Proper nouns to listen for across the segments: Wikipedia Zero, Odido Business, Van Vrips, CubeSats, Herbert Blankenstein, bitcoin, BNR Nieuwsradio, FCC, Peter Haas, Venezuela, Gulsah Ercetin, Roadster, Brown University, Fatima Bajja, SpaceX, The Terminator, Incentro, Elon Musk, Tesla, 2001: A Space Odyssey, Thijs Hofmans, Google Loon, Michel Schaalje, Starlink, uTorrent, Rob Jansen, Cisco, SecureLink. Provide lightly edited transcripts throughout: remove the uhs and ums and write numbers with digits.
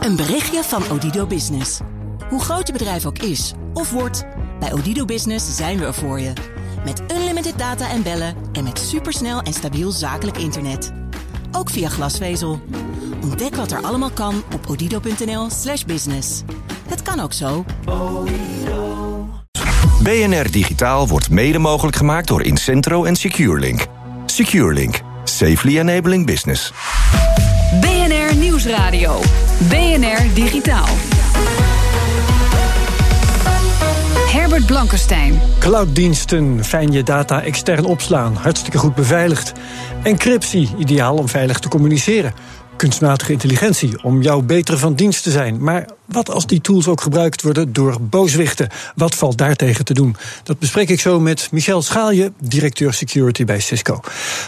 Een berichtje van Odido Business. Hoe groot je bedrijf ook is of wordt, bij Odido Business zijn we er voor je. Met unlimited data en bellen en met supersnel en stabiel zakelijk internet. Ook via glasvezel. Ontdek wat er allemaal kan op odido.nl/business. Het kan ook zo. BNR Digitaal wordt mede mogelijk gemaakt door Incentro en SecureLink. SecureLink. Safely enabling business. BNR Nieuwsradio. BNR Digitaal. Herbert Blankenstein. Clouddiensten, fijn je data extern opslaan, hartstikke goed beveiligd. Encryptie, ideaal om veilig te communiceren. Kunstmatige intelligentie, om jou beter van dienst te zijn. Maar wat als die tools ook gebruikt worden door booswichten? Wat valt daartegen te doen? Dat bespreek ik zo met Michel Schaalje, directeur security bij Cisco.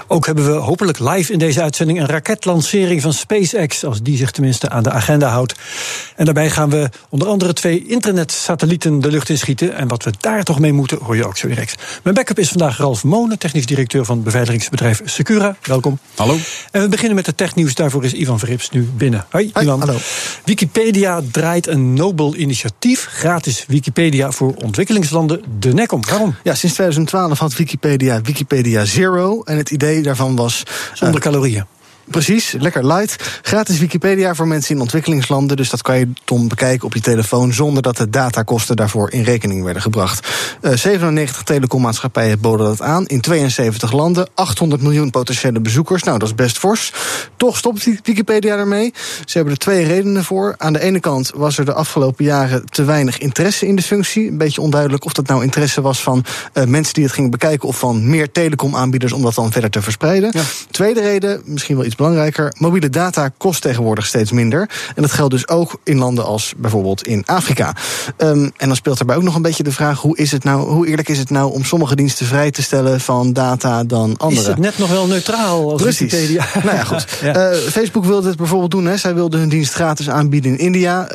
Ook hebben we hopelijk live in deze uitzending een raketlancering van SpaceX, als die zich tenminste aan de agenda houdt. En daarbij gaan we onder andere 2 internetsatellieten de lucht inschieten. En wat we daar toch mee moeten, hoor je ook zo direct. Mijn backup is vandaag Ralf Monen, technisch directeur van beveiligingsbedrijf Secura. Welkom. Hallo. En we beginnen met het technieuws. Daarvoor is Van Vrips nu binnen. Hoi Ivan. Hallo. Wikipedia draait een nobel initiatief, gratis Wikipedia voor ontwikkelingslanden, de nek om. Waarom? Ja, sinds 2012 had Wikipedia Zero en het idee daarvan was zonder calorieën. Precies, lekker light. Gratis Wikipedia voor mensen in ontwikkelingslanden. Dus dat kan je dan bekijken op je telefoon zonder dat de datakosten daarvoor in rekening werden gebracht. 97 telecommaatschappijen boden dat aan in 72 landen. 800 miljoen potentiële bezoekers. Nou, dat is best fors. Toch stopt Wikipedia ermee. Ze hebben er 2 redenen voor. Aan de ene kant was er de afgelopen jaren te weinig interesse in de functie. Een beetje onduidelijk of dat nou interesse was van mensen die het gingen bekijken of van meer telecomaanbieders om dat dan verder te verspreiden. Ja. Tweede reden, misschien wel iets belangrijker. Mobiele data kost tegenwoordig steeds minder. En dat geldt dus ook in landen als bijvoorbeeld in Afrika. En dan speelt daarbij ook nog een beetje de vraag, hoe eerlijk is het nou om sommige diensten vrij te stellen van data dan andere? Is het net nog wel neutraal als Wikipedia? Precies. Nou ja, goed. Ja. Facebook wilde het bijvoorbeeld doen. Hè. Zij wilden hun dienst gratis aanbieden in India.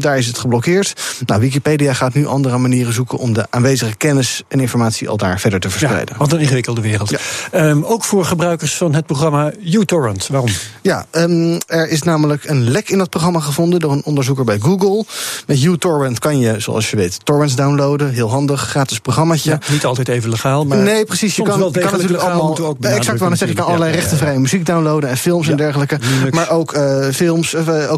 Daar is het geblokkeerd. Nou, Wikipedia gaat nu andere manieren zoeken om de aanwezige kennis en informatie al daar verder te verspreiden. Ja, wat een ingewikkelde wereld. Ja. Ook voor gebruikers van het programma uTorrent. Waarom? Ja, er is namelijk een lek in dat programma gevonden door een onderzoeker bij Google. Met uTorrent kan je, zoals je weet, torrents downloaden. Heel handig, gratis programmaatje. Ja, niet altijd even legaal, maar nee, precies. Je kan natuurlijk allemaal, exact wat ik zeg, je kan allerlei rechtenvrije muziek downloaden en films en dergelijke. Linux. Maar ook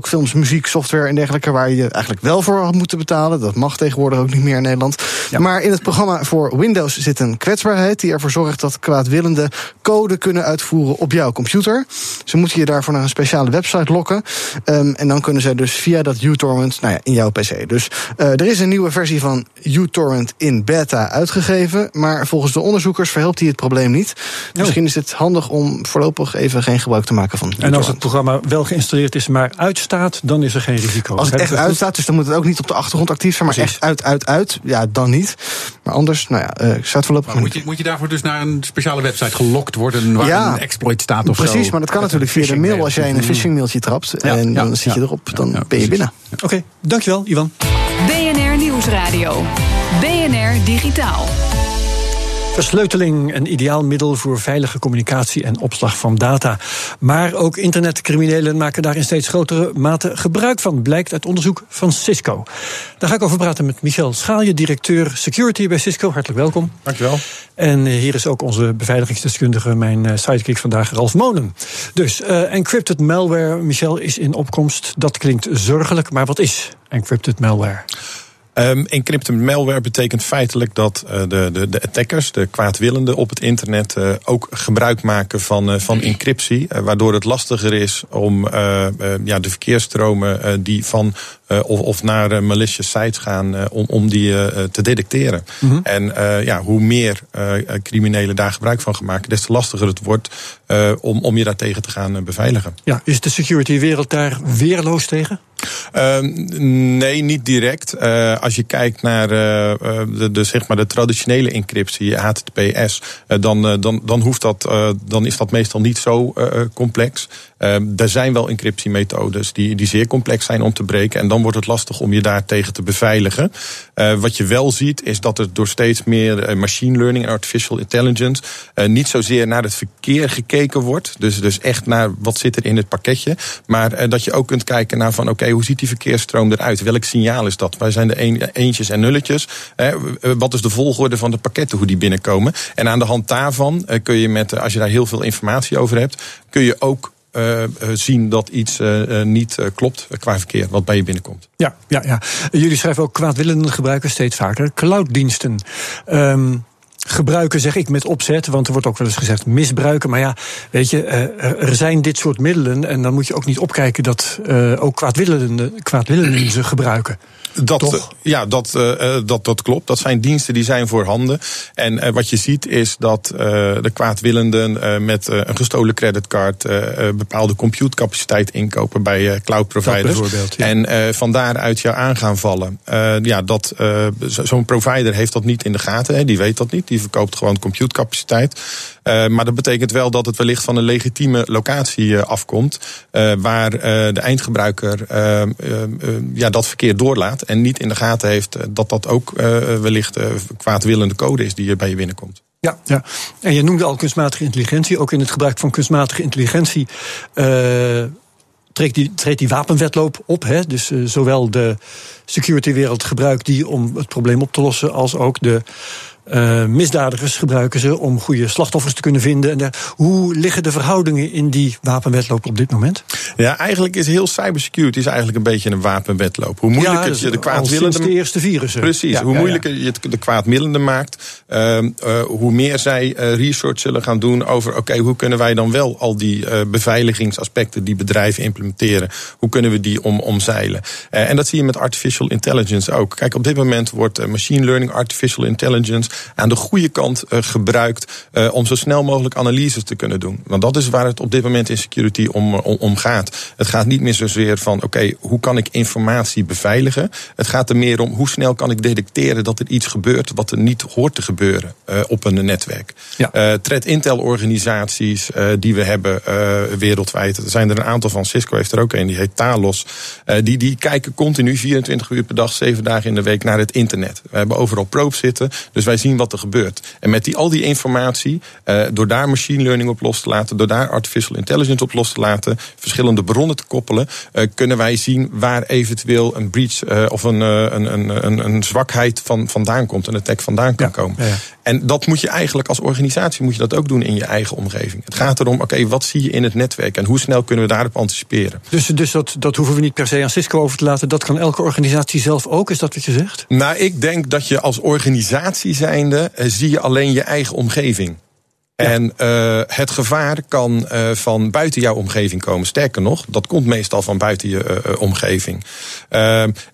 films, muziek, software en dergelijke, waar je eigenlijk wel voor had moeten betalen. Dat mag tegenwoordig ook niet meer in Nederland. Ja. Maar in het programma voor Windows zit een kwetsbaarheid die ervoor zorgt dat kwaadwillenden code kunnen uitvoeren op jouw computer. Ze moeten je daarvoor naar een speciale website lokken. En dan kunnen zij dus via dat uTorrent in jouw PC. Dus er is een nieuwe versie van uTorrent in beta uitgegeven. Maar volgens de onderzoekers verhelpt hij het probleem niet. Oh. Misschien is het handig om voorlopig even geen gebruik te maken van uTorrent. En als het programma wel geïnstalleerd is, maar uitstaat, dan is er geen risico. Als het echt uitstaat, dus dan moet het ook niet op de achtergrond actief zijn. Maar precies, echt uit, ja, dan niet. Maar anders, ik zou het voorlopig moet je daarvoor dus naar een speciale website gelokt worden waar een exploit staat of precies, zo? Precies, maar dat kan natuurlijk via de mail als jij een phishing mailtje trapt. Ja, en dan zit je erop, dan ben je binnen. Ja. Oké, dankjewel, Ivan. BNR Nieuwsradio. BNR Digitaal. Versleuteling, een ideaal middel voor veilige communicatie en opslag van data. Maar ook internetcriminelen maken daar in steeds grotere mate gebruik van, blijkt uit onderzoek van Cisco. Daar ga ik over praten met Michel Schaalje, directeur security bij Cisco. Hartelijk welkom. Dankjewel. En hier is ook onze beveiligingsdeskundige, mijn sidekick vandaag, Ralf Monen. Dus encrypted malware, Michel, is in opkomst. Dat klinkt zorgelijk, maar wat is encrypted malware? Encrypted malware betekent feitelijk dat de attackers, de kwaadwillenden op het internet, ook gebruik maken van encryptie. Waardoor het lastiger is om de verkeersstromen die van of naar malicious sites gaan om die te detecteren. Mm-hmm. En hoe meer criminelen daar gebruik van gaan maken, des te lastiger het wordt om je daartegen te gaan beveiligen. Ja, is de security wereld daar weerloos tegen? Nee, niet direct. Als je kijkt naar de traditionele encryptie, HTTPS, dan is dat meestal niet zo complex. Er zijn wel encryptiemethodes die zeer complex zijn om te breken. En dan wordt het lastig om je daartegen te beveiligen. Wat je wel ziet is dat er door steeds meer machine learning en artificial intelligence niet zozeer naar het verkeer gekeken wordt. Dus echt naar wat zit er in het pakketje. Maar dat je ook kunt kijken naar van oké, hoe ziet die verkeersstroom eruit? Welk signaal is dat? Waar zijn de eentjes en nulletjes? Wat is de volgorde van de pakketten, hoe die binnenkomen? En aan de hand daarvan kun je als je daar heel veel informatie over hebt, kun je ook zien dat iets niet klopt qua verkeer, wat bij je binnenkomt. Ja. Jullie schrijven ook kwaadwillende gebruikers steeds vaker clouddiensten. Gebruiken zeg ik met opzet, want er wordt ook wel eens gezegd misbruiken. Maar ja, weet je, er zijn dit soort middelen en dan moet je ook niet opkijken dat ook kwaadwillenden ze gebruiken. Dat klopt. Dat zijn diensten die zijn voorhanden. En wat je ziet is dat de kwaadwillenden met een gestolen creditcard bepaalde computecapaciteit inkopen bij cloud providers. Ja. En van daaruit jou aan gaan vallen. Zo'n provider heeft dat niet in de gaten. Die weet dat niet. Die verkoopt gewoon computecapaciteit. Maar dat betekent wel dat het wellicht van een legitieme locatie afkomt. Waar de eindgebruiker dat verkeer doorlaat. En niet in de gaten heeft dat ook wellicht kwaadwillende code is die er bij je binnenkomt. Ja. En je noemde al kunstmatige intelligentie. Ook in het gebruik van kunstmatige intelligentie treedt die wapenwedloop op. Hè? Dus zowel de securitywereld gebruikt die om het probleem op te lossen, als ook de misdadigers gebruiken ze om goede slachtoffers te kunnen vinden. En hoe liggen de verhoudingen in die wapenwedloop op dit moment? Ja, eigenlijk is heel cybersecurity eigenlijk een beetje een wapenwedloop. Hoe moeilijker je de kwaadwillende, al sinds de eerste virussen. Precies, hoe moeilijker je de kwaadwillende maakt, hoe meer zij research zullen gaan doen over oké, hoe kunnen wij dan wel al die beveiligingsaspecten die bedrijven implementeren, hoe kunnen we die omzeilen? En dat zie je met artificial intelligence ook. Kijk, op dit moment wordt machine learning, artificial intelligence aan de goede kant gebruikt om zo snel mogelijk analyses te kunnen doen. Want dat is waar het op dit moment in security om gaat. Het gaat niet meer zozeer van oké, hoe kan ik informatie beveiligen? Het gaat er meer om hoe snel kan ik detecteren dat er iets gebeurt wat er niet hoort te gebeuren op een netwerk. Ja. Threat Intel organisaties die we hebben wereldwijd. Er zijn er een aantal van. Cisco heeft er ook een, die heet Talos. Die kijken continu 24 uur per dag, 7 dagen in de week naar het internet. We hebben overal probes zitten, dus wij zien wat er gebeurt. En met al die informatie, door daar machine learning op los te laten, door daar artificial intelligence op los te laten, verschillende bronnen te koppelen, kunnen wij zien waar eventueel een breach of een zwakheid vandaan komt, een attack vandaan kan komen. Ja. En dat moet je eigenlijk als organisatie moet je dat ook doen in je eigen omgeving. Het gaat erom, oké, wat zie je in het netwerk en hoe snel kunnen we daarop anticiperen? Dus dat hoeven we niet per se aan Cisco over te laten. Dat kan elke organisatie zelf ook, is dat wat je zegt? Nou, ik denk dat je als organisatie zijnde zie je alleen je eigen omgeving. Ja. En het gevaar kan van buiten jouw omgeving komen. Sterker nog, dat komt meestal van buiten je omgeving.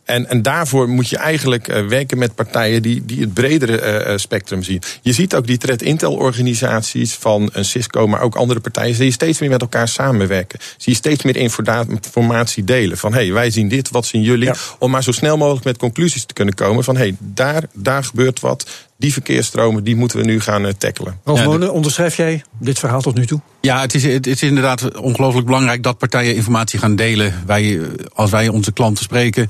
En daarvoor moet je eigenlijk werken met partijen die het bredere spectrum zien. Je ziet ook die Threat Intel organisaties van Cisco, maar ook andere partijen, die steeds meer met elkaar samenwerken. Zie je steeds meer informatie delen. Van wij zien dit, wat zien jullie? Ja. Om maar zo snel mogelijk met conclusies te kunnen komen van daar gebeurt wat. Die verkeersstromen, die moeten we nu gaan tackelen. Ralf Monen, onderschrijf jij dit verhaal tot nu toe? Ja, het is inderdaad ongelooflijk belangrijk dat partijen informatie gaan delen. Als wij onze klanten spreken,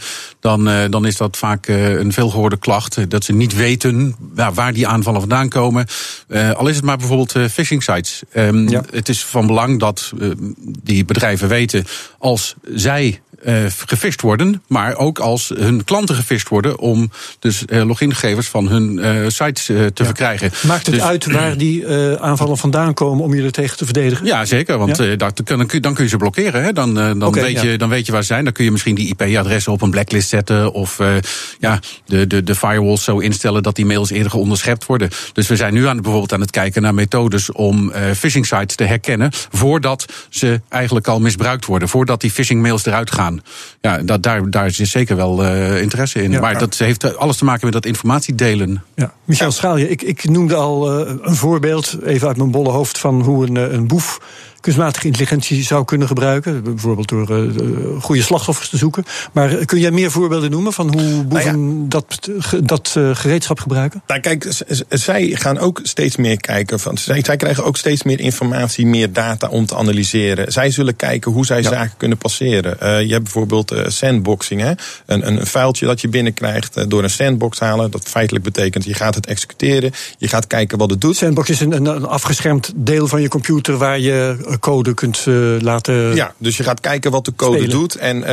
dan is dat vaak een veelgehoorde klacht. Dat ze niet weten waar die aanvallen vandaan komen. Al is het maar bijvoorbeeld phishing sites. Het is van belang dat die bedrijven weten als zij gefisht worden, maar ook als hun klanten gefisht worden om dus logingegevens van hun sites te verkrijgen. Maakt het uit waar die aanvallen vandaan komen om je er tegen te verdedigen? Ja, zeker, want dan kun je ze blokkeren. Hè? Dan weet je waar ze zijn. Dan kun je misschien die IP-adressen op een blacklist zetten of de firewalls zo instellen dat die mails eerder geonderschept worden. Dus we zijn nu bijvoorbeeld aan het kijken naar methodes om phishing sites te herkennen voordat ze eigenlijk al misbruikt worden. Voordat die phishing mails eruit gaan. Ja, daar zit zeker wel interesse in. Ja, maar dat heeft alles te maken met dat informatie delen. Ja. Michel Schaalje, ik noemde al een voorbeeld, even uit mijn bolle hoofd, van hoe een boef kunstmatige intelligentie zou kunnen gebruiken. Bijvoorbeeld door goede slachtoffers te zoeken. Maar kun jij meer voorbeelden noemen van hoe boeven dat gereedschap gebruiken? Nou kijk, zij gaan ook steeds meer kijken. Zij krijgen ook steeds meer informatie, meer data om te analyseren. Zij zullen kijken hoe zij zaken kunnen passeren. Je hebt bijvoorbeeld sandboxing. Hè? Een vuiltje dat je binnenkrijgt door een sandbox halen. Dat feitelijk betekent je gaat het executeren. Je gaat kijken wat het doet. Sandbox is een afgeschermd deel van je computer waar je code kunt laten. Ja, dus je gaat kijken wat de code doet. En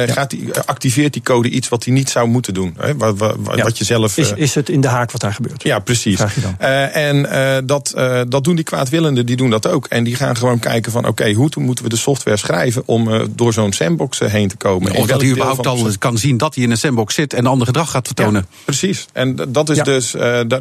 activeert die code iets wat hij niet zou moeten doen. Hè? Wat je zelf. Is het in de haak wat daar gebeurt? Ja, precies. Dat doen die kwaadwillenden, die doen dat ook. En die gaan gewoon kijken van oké, hoe moeten we de software schrijven om door zo'n sandbox heen te komen. Ja, of dat hij überhaupt al kan zien dat hij in een sandbox zit en ander gedrag gaat vertonen. Ja, precies. En dat is dus,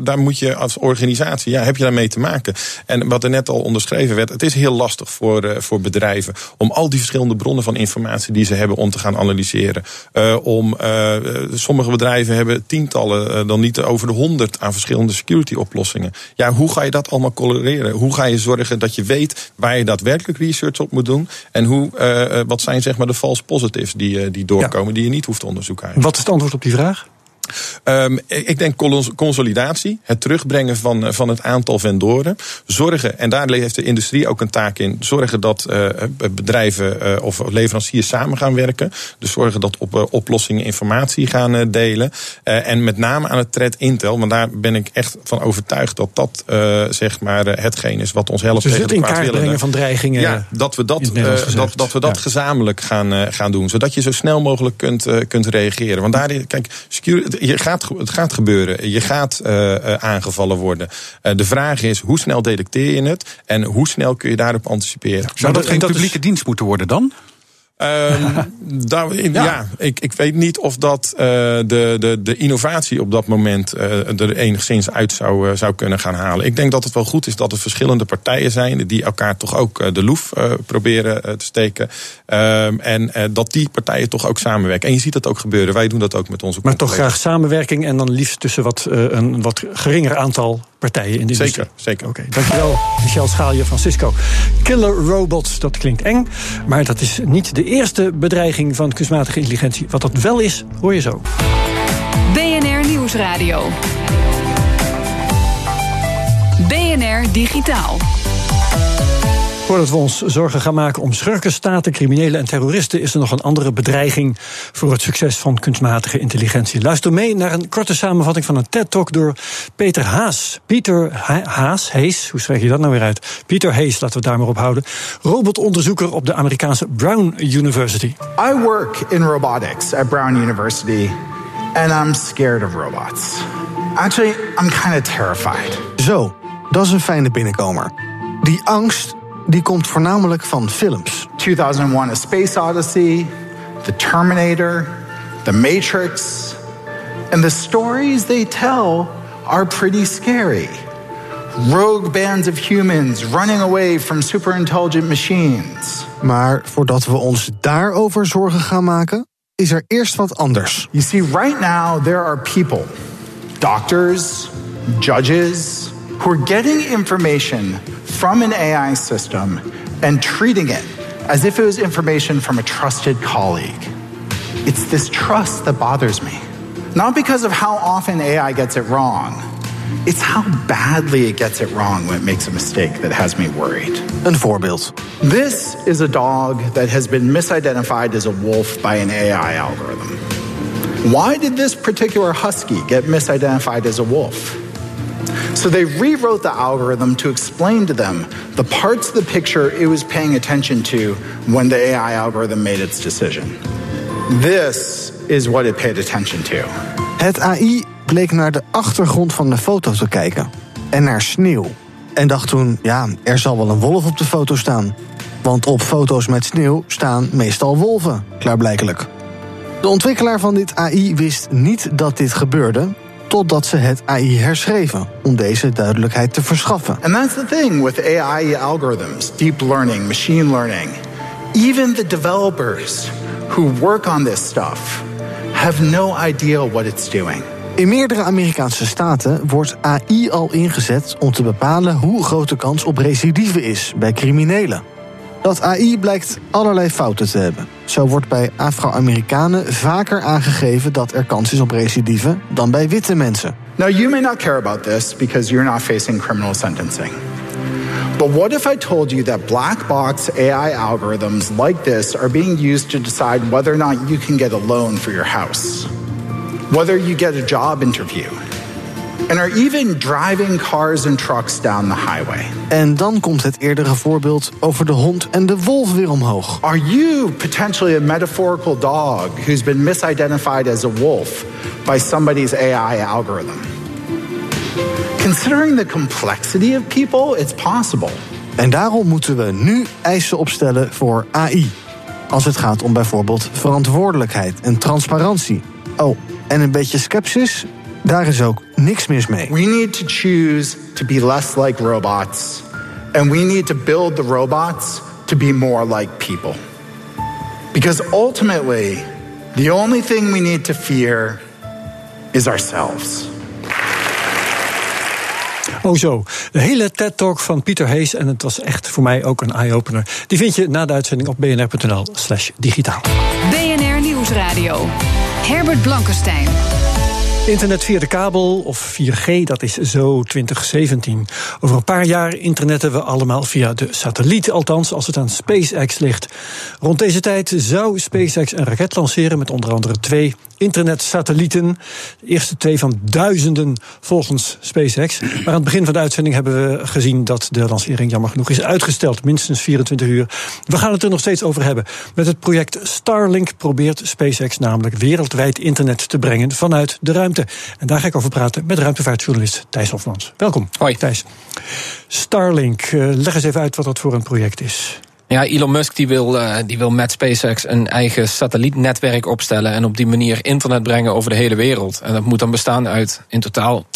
daar moet je als organisatie, heb je daarmee te maken. En wat er net al onderschreven werd, het is heel lastig voor bedrijven om al die verschillende bronnen van informatie die ze hebben om te gaan analyseren. Sommige bedrijven hebben tientallen, dan niet over de 100 aan verschillende security oplossingen. Ja, hoe ga je dat allemaal coloreren? Hoe ga je zorgen dat je weet waar je daadwerkelijk research op moet doen? En wat zijn zeg maar de false positives die doorkomen, die je niet hoeft te onderzoeken eigenlijk. Wat is het antwoord op die vraag? Ik denk consolidatie, het terugbrengen van het aantal vendoren. Zorgen, en daar heeft de industrie ook een taak in, zorgen dat bedrijven of leveranciers samen gaan werken. Dus zorgen dat oplossingen informatie gaan delen. En met name aan het threat intel, want daar ben ik echt van overtuigd dat dat hetgeen is wat ons helpt dus tegen de kwaadwillenden. Dus het in kaart brengen van dreigingen. Ja, dat we dat gezamenlijk gaan doen. Zodat je zo snel mogelijk kunt reageren. Want daar, kijk, het gaat gebeuren. Je gaat aangevallen worden. De vraag is, hoe snel detecteer je het? En hoe snel kun je daarop anticiperen? Zou dat geen publieke dienst moeten worden dan? Ik weet niet of dat de innovatie op dat moment er enigszins uit zou kunnen gaan halen. Ik denk dat het wel goed is dat er verschillende partijen zijn die elkaar toch ook de loef proberen te steken. Dat die partijen toch ook samenwerken. En je ziet dat ook gebeuren. Wij doen dat ook met onze maar toch graag samenwerking en dan liefst tussen een wat geringer aantal partijen in de industrie. Zeker. Oké, dankjewel Michel Schaalje van Cisco. Killer robots, dat klinkt eng, maar dat is niet de eerste bedreiging van kunstmatige intelligentie. Wat dat wel is, hoor je zo. BNR Nieuwsradio. BNR Digitaal. Voordat we ons zorgen gaan maken om schurkenstaten, criminelen en terroristen, is er nog een andere bedreiging voor het succes van kunstmatige intelligentie. Luister mee naar een korte samenvatting van een TED-talk door Peter Haas. Peter Haas, hoe schrijf je dat nou weer uit? Peter Haas, laten we het daar maar op houden. Robotonderzoeker op de Amerikaanse Brown University. I work in robotics at Brown University and I'm scared of robots. Actually, I'm kind of terrified. Zo, dat is een fijne binnenkomer. Die angst die komt voornamelijk van films. 2001: A Space Odyssey, The Terminator, The Matrix. And the stories they tell are pretty scary. Rogue bands of humans running away from superintelligent machines. Maar voordat we ons daarover zorgen gaan maken, is er eerst wat anders. You see, right now there are people, doctors, judges, who are getting information from an AI system and treating it as if it was information from a trusted colleague. It's this trust that bothers me. Not because of how often AI gets it wrong. It's how badly it gets it wrong when it makes a mistake that has me worried. Een voorbeeld. This is a dog that has been misidentified as a wolf by an AI algorithm. Why did this particular husky get misidentified as a wolf? So they rewrote the algorithm to explain to them the parts of the picture it was paying attention to when the AI algorithm made its decision. This is what it paid attention to. Het AI bleek naar de achtergrond van de foto te kijken en naar sneeuw. En dacht toen, er zal wel een wolf op de foto staan. Want op foto's met sneeuw staan meestal wolven, klaarblijkelijk. De ontwikkelaar van dit AI wist niet dat dit gebeurde, totdat ze het AI herschreven om deze duidelijkheid te verschaffen. And that's the thing with AI algorithms, deep learning, machine learning. Even the developers who work on this stuff have no idea what it's doing. In meerdere Amerikaanse staten wordt AI al ingezet om te bepalen hoe groot de kans op recidive is bij criminelen. dat AI blijkt allerlei fouten te hebben. Zo wordt bij Afro-Amerikanen vaker aangegeven dat er kans is op recidive dan bij witte mensen. Now you may not care about this because you're not facing criminal sentencing. But what if I told you that black box AI algorithms like this are being used to decide whether or not you can get a loan for your house, whether you get a job interview, and are even driving cars and trucks down the highway. En dan komt het eerdere voorbeeld over de hond en de wolf weer omhoog. Are you potentially a metaphorical dog who's been misidentified as a wolf by somebody's AI algorithm? Considering the complexity of people, it's possible. En daarom moeten we nu eisen opstellen voor AI. Als het gaat om bijvoorbeeld verantwoordelijkheid en transparantie. Oh, en een beetje sceptisch? Daar is ook niks mis mee. We need to choose to be less like robots. And we need to build the robots to be more like people. Because ultimately, the only thing we need to fear is ourselves. Oh zo, de hele TED-talk van Peter Haas. En het was echt voor mij ook een eye-opener. Die vind je na de uitzending op bnr.nl/digitaal. BNR Nieuwsradio. Herbert Blankenstein. Internet via de kabel, of 4G, dat is zo 2017. Over een paar jaar internetten we allemaal via de satelliet, althans als het aan SpaceX ligt. Rond deze tijd zou SpaceX een raket lanceren met onder andere 2 internetsatellieten. De eerste 2 van duizenden volgens SpaceX. Maar aan het begin van de uitzending hebben we gezien dat de lancering jammer genoeg is uitgesteld. Minstens 24 uur. We gaan het er nog steeds over hebben. Met het project Starlink probeert SpaceX namelijk wereldwijd internet te brengen vanuit de ruimte. En daar ga ik over praten met ruimtevaartjournalist Thijs Hofmans. Welkom. Hoi. Thijs. Starlink, leg eens even uit wat dat voor een project is. Ja, Elon Musk die wil met SpaceX een eigen satellietnetwerk opstellen en op die manier internet brengen over de hele wereld. En dat moet dan bestaan uit in totaal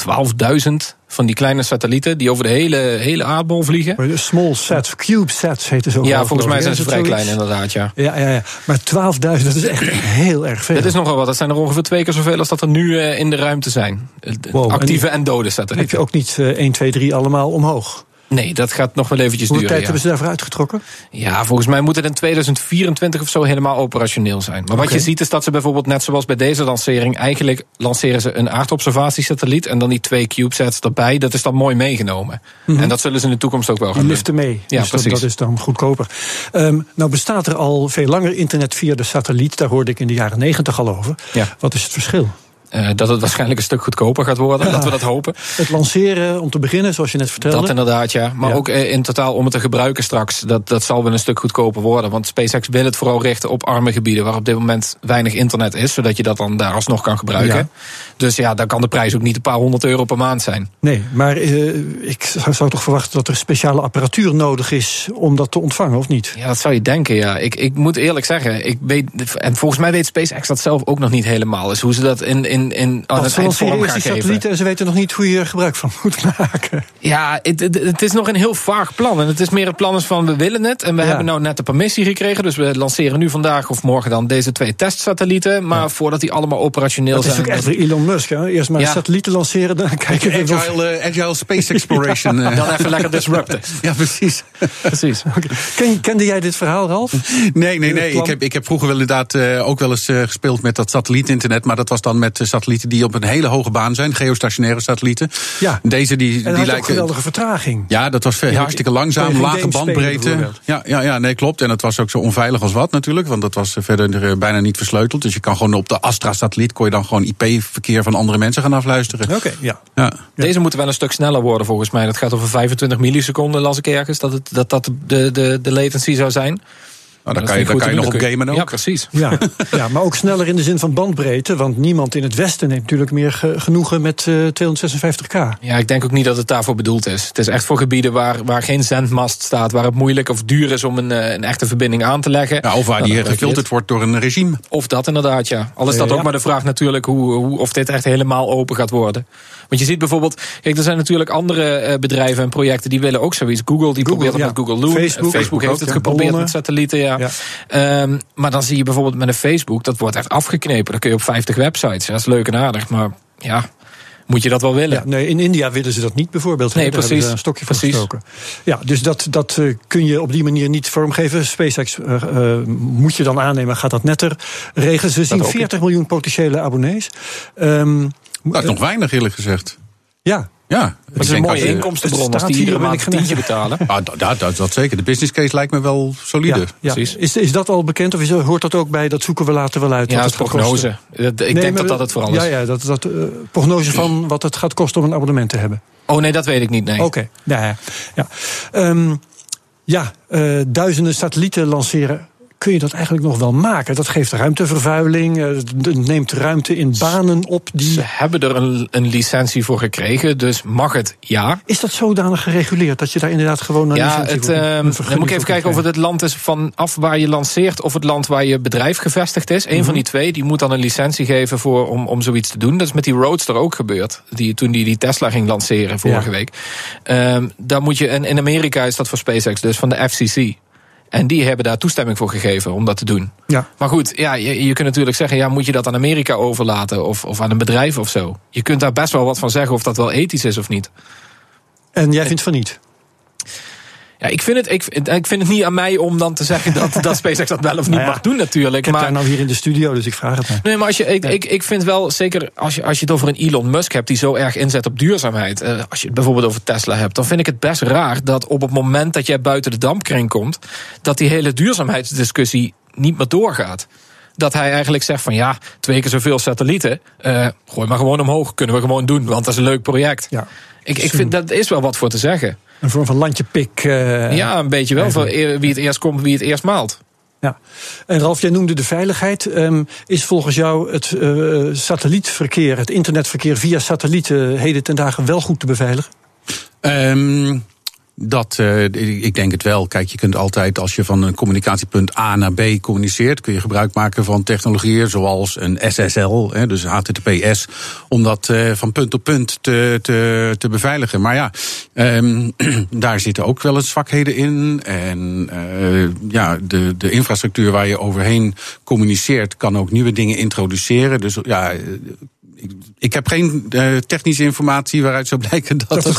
12.000 van die kleine satellieten die over de hele aardbol vliegen. Small sats, CubeSats heet het ook. Ja, volgens mij zijn ze vrij klein inderdaad, ja. Ja. Maar 12.000, dat is echt heel erg veel. Dat is nogal wat. Dat zijn er ongeveer 2 keer zoveel als dat er nu in de ruimte zijn. Wow, actieve en dode satellieten. Heb je ook niet 1, 2, 3 allemaal omhoog? Nee, dat gaat nog wel eventjes duren. Hoeveel tijd hebben ze daarvoor uitgetrokken? Ja, volgens mij moet het in 2024 of zo helemaal operationeel zijn. Maar wat je ziet is dat ze bijvoorbeeld net zoals bij deze lancering, eigenlijk lanceren ze een aardobservatiesatelliet en dan die 2 CubeSats erbij. Dat is dan mooi meegenomen. Mm-hmm. En dat zullen ze in de toekomst ook wel gaan doen. Die liften mee. Ja, dus precies. Dat is dan goedkoper. Nou bestaat er al veel langer internet via de satelliet. Daar hoorde ik in de jaren 90 al over. Ja. Wat is het verschil? Dat het waarschijnlijk een stuk goedkoper gaat worden, ja, laten we dat hopen. Het lanceren om te beginnen, zoals je net vertelde. Dat inderdaad, ja. Maar ook in totaal om het te gebruiken straks, dat zal wel een stuk goedkoper worden. Want SpaceX wil het vooral richten op arme gebieden waar op dit moment weinig internet is, zodat je dat dan daar alsnog kan gebruiken. Ja. Dus ja, dan kan de prijs ook niet een paar €100 per maand zijn. Nee, maar ik zou toch verwachten dat er speciale apparatuur nodig is om dat te ontvangen, of niet? Ja, dat zou je denken, ja. Ik moet eerlijk zeggen, en volgens mij weet SpaceX dat zelf ook nog niet helemaal. Dus hoe ze dat ze lanceren eerst die satellieten en ze weten nog niet hoe je er gebruik van moet maken. Ja, het is nog een heel vaag plan. En het is meer het plan is van we willen het. En we hebben nou net de permissie gekregen. Dus we lanceren nu vandaag of morgen dan deze 2 testsatellieten. Maar voordat die allemaal operationeel zijn... Dat is ook echt voor Elon Musk. Hè? Eerst maar satellieten lanceren, dan kijken we... Agile Space Exploration. Dan even lekker disrupten. Ja, precies. Okay. Kende jij dit verhaal, Ralf? Nee. Ik heb vroeger wel inderdaad ook wel eens gespeeld met dat satellietinternet. Maar dat was dan met satellieten die op een hele hoge baan zijn, geostationaire satellieten. Ja. Deze die lijken ook geweldige vertraging. Ja, dat was hartstikke langzaam, lage bandbreedte. Ja, nee, klopt. En dat was ook zo onveilig als wat natuurlijk, want dat was verder bijna niet versleuteld. Dus je kan gewoon op de Astra-satelliet kon je dan gewoon IP-verkeer van andere mensen gaan afluisteren. Oké. Deze moeten wel een stuk sneller worden volgens mij. Dat gaat over 25 milliseconden, las ik ergens, dat de latency zou zijn. Nou, dan kan je nog op gamen ook. Ja, precies. Ja, maar ook sneller in de zin van bandbreedte. Want niemand in het Westen neemt natuurlijk meer genoegen met 256k. Ja, ik denk ook niet dat het daarvoor bedoeld is. Het is echt voor gebieden waar geen zendmast staat. Waar het moeilijk of duur is om een echte verbinding aan te leggen. Ja, of waar die gefilterd wordt door een regime. Of dat inderdaad, ja. Al is dat ook maar de vraag natuurlijk of dit echt helemaal open gaat worden. Want je ziet bijvoorbeeld... Kijk, er zijn natuurlijk andere bedrijven en projecten die willen ook zoiets. Google probeert het met Google Loon. Facebook heeft het geprobeerd met satellieten, ja. Maar dan zie je bijvoorbeeld met een Facebook, dat wordt echt afgeknepen. Dan kun je op 50 websites. Dat is leuk en aardig, maar ja... moet je dat wel willen. Ja, nee, in India willen ze dat niet bijvoorbeeld. Nee, daar hebben ze een stokje voor gestoken. Ja, dus dat kun je op die manier niet vormgeven. SpaceX moet je dan aannemen, gaat dat netter regelen. Ze zien 40 miljoen potentiële abonnees. Dat is nog weinig, eerlijk gezegd. Ja, dat is een mooie inkomstenbron als die iedere maand een tientje betalen. Ah, dat zeker. De business case lijkt me wel solide. Ja. Precies. Is dat al bekend of hoort dat ook bij? Dat zoeken we later wel uit. Ja, dat is prognose. Ik denk dat het verandert. Ja, prognose van wat het gaat kosten om een abonnement te hebben. Oh nee, dat weet ik niet. Nee. Oké. Duizenden satellieten lanceren. Kun je dat eigenlijk nog wel maken? Dat geeft ruimtevervuiling, neemt ruimte in banen op. Ze hebben er een licentie voor gekregen, dus mag het, ja. Is dat zodanig gereguleerd dat je daar inderdaad gewoon licentie voor dan moet ik even kijken of het land is vanaf waar je lanceert of het land waar je bedrijf gevestigd is. Eén van die twee, die moet dan een licentie geven om zoiets te doen. Dat is met die Roadster ook gebeurd, toen die Tesla ging lanceren vorige week. Daar moet je, in Amerika is dat voor SpaceX dus, van de FCC. En die hebben daar toestemming voor gegeven om dat te doen. Ja. Maar goed, je kunt natuurlijk zeggen, moet je dat aan Amerika overlaten of aan een bedrijf of zo? Je kunt daar best wel wat van zeggen of dat wel ethisch is of niet. En jij vindt van niet? Ja, ik vind het niet aan mij om dan te zeggen dat SpaceX dat wel of niet mag doen natuurlijk. Ik heb daar nou hier in de studio, dus ik vraag het maar. Nee, maar ik vind wel, zeker als je het over een Elon Musk hebt die zo erg inzet op duurzaamheid. Als je het bijvoorbeeld over Tesla hebt, dan vind ik het best raar dat op het moment dat jij buiten de dampkring komt, dat die hele duurzaamheidsdiscussie niet meer doorgaat. Dat hij eigenlijk zegt van 2 keer zoveel satellieten, gooi maar gewoon omhoog, kunnen we gewoon doen, want dat is een leuk project. Ja. Ik vind dat is wel wat voor te zeggen. Een vorm van landjepik. Een beetje wel. Voor wie het eerst komt, wie het eerst maalt. Ja. En Ralf, jij noemde de veiligheid. Is volgens jou het satellietverkeer, het internetverkeer via satellieten heden ten dagen wel goed te beveiligen? Ik denk het wel. Kijk, je kunt altijd, als je van een communicatiepunt A naar B communiceert, kun je gebruik maken van technologieën zoals een SSL, dus HTTPS, om dat van punt op punt te beveiligen. Maar daar zitten ook wel eens zwakheden in. En de infrastructuur waar je overheen communiceert kan ook nieuwe dingen introduceren. Dus ik heb geen technische informatie waaruit zou blijken dat het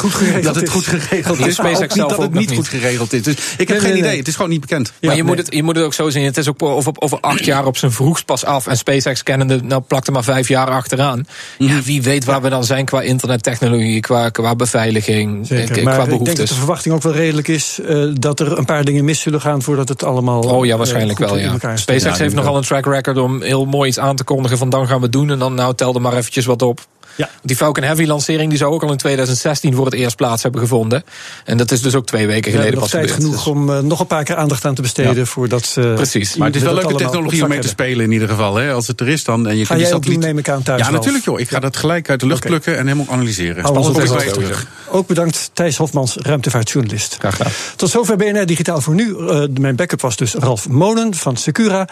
goed geregeld is. Maar SpaceX zelf ook niet goed geregeld is. Dus ik heb geen idee. Het is gewoon niet bekend. Ja, maar je moet het ook zo zien. Het is ook over 8 jaar op zijn vroegst pas af. En SpaceX kennende, plakt er maar 5 jaar achteraan. Ja, wie weet waar we dan zijn qua internettechnologie, qua beveiliging, zeker, qua behoeftes. Ik denk dat de verwachting ook wel redelijk is dat er een paar dingen mis zullen gaan voordat het allemaal. Oh ja, waarschijnlijk wel. Ja. SpaceX heeft nogal een track record om heel mooi iets aan te kondigen van dan gaan we het doen en dan telde maar even wat op. Ja. Die Falcon Heavy-lancering die zou ook al in 2016 voor het eerst plaats hebben gevonden. En dat is dus ook 2 weken geleden pas gebeurd. Tijd genoeg om nog een paar keer aandacht aan te besteden voor dat. Precies. Maar het is wel leuke technologie om mee te spelen in ieder geval. Hè. Als het er is dan. En je kan jij ook doen, neem ik aan thuis. Ja, natuurlijk joh. Ik ga dat gelijk uit de lucht plukken en helemaal analyseren. Ook bedankt Thijs Hofmans, ruimtevaartjournalist. Graag gedaan. Tot zover BNR Digitaal voor nu. Mijn backup was dus Ralf Monen van Secura.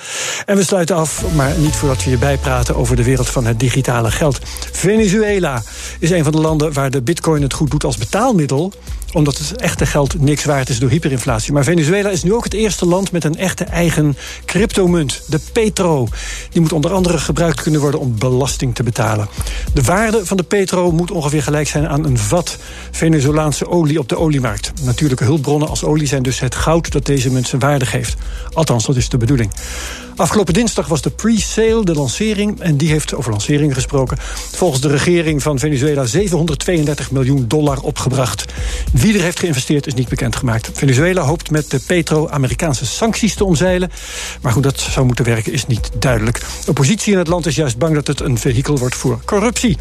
En we sluiten af, maar niet voordat we hierbij praten over de wereld van het digitale geld. Venezuela is een van de landen waar de bitcoin het goed doet als betaalmiddel, omdat het echte geld niks waard is door hyperinflatie. Maar Venezuela is nu ook het eerste land met een echte eigen cryptomunt, de Petro. Die moet onder andere gebruikt kunnen worden om belasting te betalen. De waarde van de Petro moet ongeveer gelijk zijn aan een vat Venezolaanse olie op de oliemarkt. Natuurlijke hulpbronnen als olie zijn dus het goud dat deze munt zijn waarde geeft. Althans, dat is de bedoeling. Afgelopen dinsdag was de pre-sale, de lancering, en die heeft over lanceringen gesproken. Volgens de regering van Venezuela $732 miljoen opgebracht. Wie er heeft geïnvesteerd is niet bekendgemaakt. Venezuela hoopt met de Petro Amerikaanse sancties te omzeilen. Maar hoe dat zou moeten werken is niet duidelijk. De oppositie in het land is juist bang dat het een vehikel wordt voor corruptie.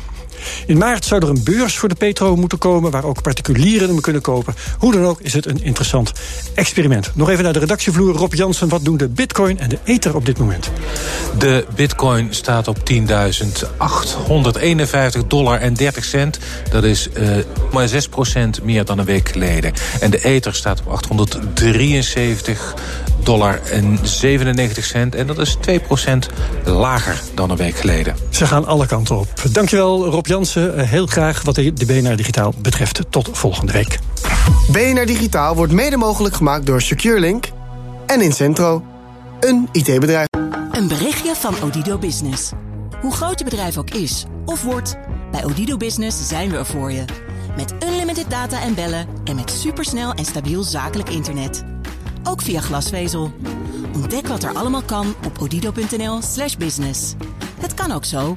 In maart zou er een beurs voor de Petro moeten komen waar ook particulieren hem kunnen kopen. Hoe dan ook is het een interessant experiment. Nog even naar de redactievloer. Rob Jansen, wat doen de bitcoin en de ether op dit moment? De bitcoin staat op $10.851.30. Dat is maar 6% meer dan een week geleden. En de ether staat op $873.97. En dat is 2% lager dan een week geleden. Ze gaan alle kanten op. Dankjewel Rob Jansen. Heel graag wat de BNR Digitaal betreft. Tot volgende week. BNR Digitaal wordt mede mogelijk gemaakt door SecureLink en Incentro, een IT-bedrijf. Een berichtje van Odido Business. Hoe groot je bedrijf ook is of wordt, Bij Odido Business zijn we er voor je. Met unlimited data en bellen en met supersnel en stabiel zakelijk internet. Ook via glasvezel. Ontdek wat er allemaal kan op odido.nl/business. Het kan ook zo.